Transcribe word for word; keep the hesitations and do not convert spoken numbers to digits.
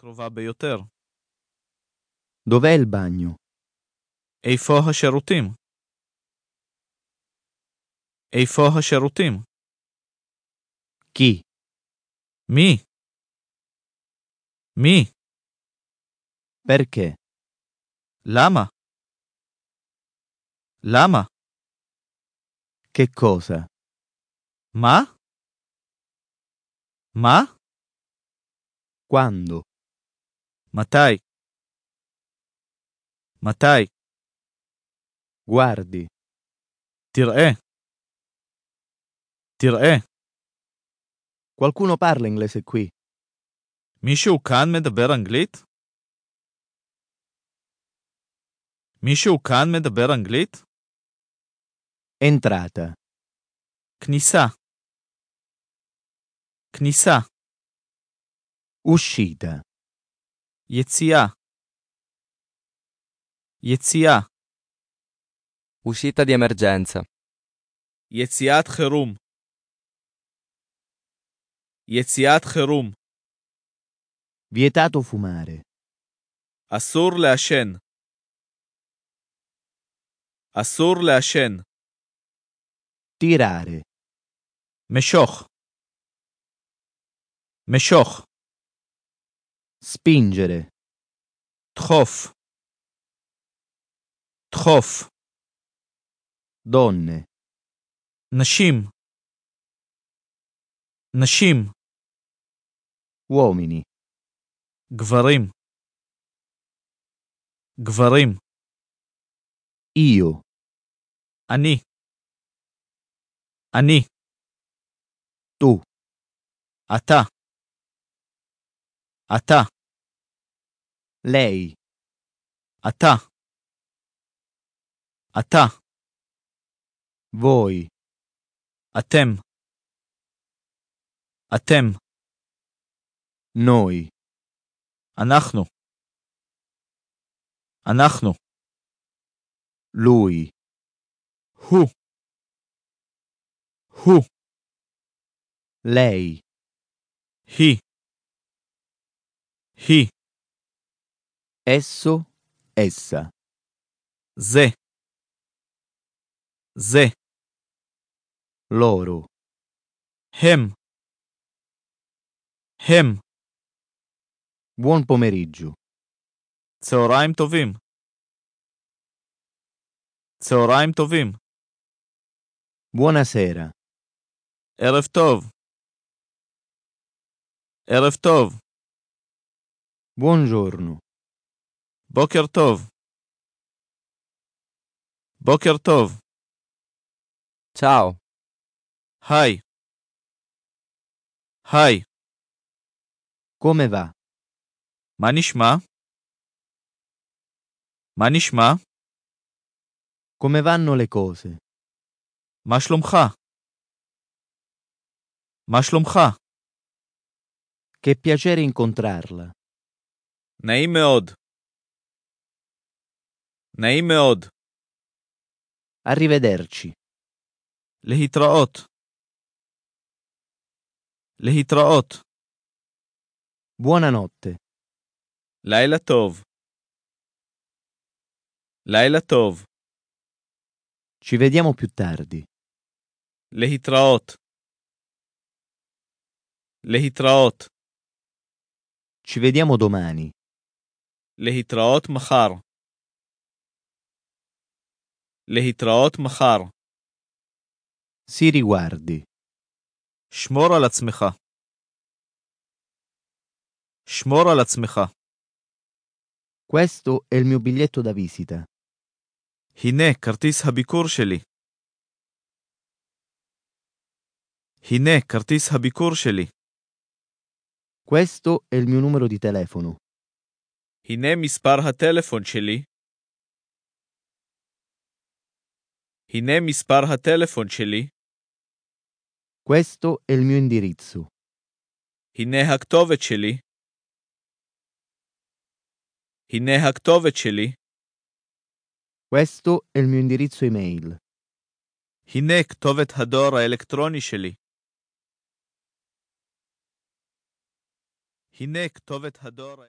קרובה ביותר. דובה אל בניו. איפה השירותים? איפה השירותים? כי. מי? מי? פרקה. למה? למה? Che cosa? Ma? Ma? Quando? Matai. Matai. Guardi. Tir'è. Tir'è. Qualcuno parla inglese qui. Mishu kan medaber anglit? Mishu kan medaber anglit? Entrata. Knisa. Knisa. Uscita. Yetsia. Yetsia. Uscita di emergenza. Yetsiat khirum. Yetsiat khirum. Vietato fumare. Assur leashen. Assur leashen. Tirare. Meshoch. Meshoch. Spingere. Tchof. Tchof. Donne. Nashim. Nashim. Uomini. Gvarim. Gvarim. Io. Ani. אני. Tu. אתה. אתה. Lei. אתה. אתה. Voi. אתם. אתם. Noi. אנחנו. אנחנו. Lui. Hu. Hu. Lei. He. He. Esso. Essa. Ze. Ze. Loro. Hem. Hem. Buon pomeriggio. Tzoraim tovim. Tzoraim tovim. Buonasera. ערב טוב. ערב טוב. Buongiorno. בוקר טוב. בוקר טוב. Ciao. היי. היי. Come va? מה נשמע? מה נשמע? Come vanno le cose? מה שלומך? מה שלומך? Che piacere incontrarla. נעים מאוד. נעים מאוד. Arrivederci. להתראות. להתראות. Buonanotte. לילה טוב. לילה טוב. Ci vediamo più tardi. להתראות. להתראות. Ci vediamo domani. להתראות מחר. להתראות מחר. Si riguardi. שמור על עצמך. שמור על עצמך. Questo è il mio biglietto da visita. הנה כרטיס הביקור שלי. הנה כרטיס הביקור שלי. Questo è il mio numero di telefono. הנה מספר הטלפון שלי. הנה מספר הטלפון שלי. Questo è il mio indirizzo. הנה הכתובת שלי. הנה הכתובת שלי. Questo è il mio indirizzo email. הנה כתובת הדואר האלקטרוני שלי. הנה כתובת הדואר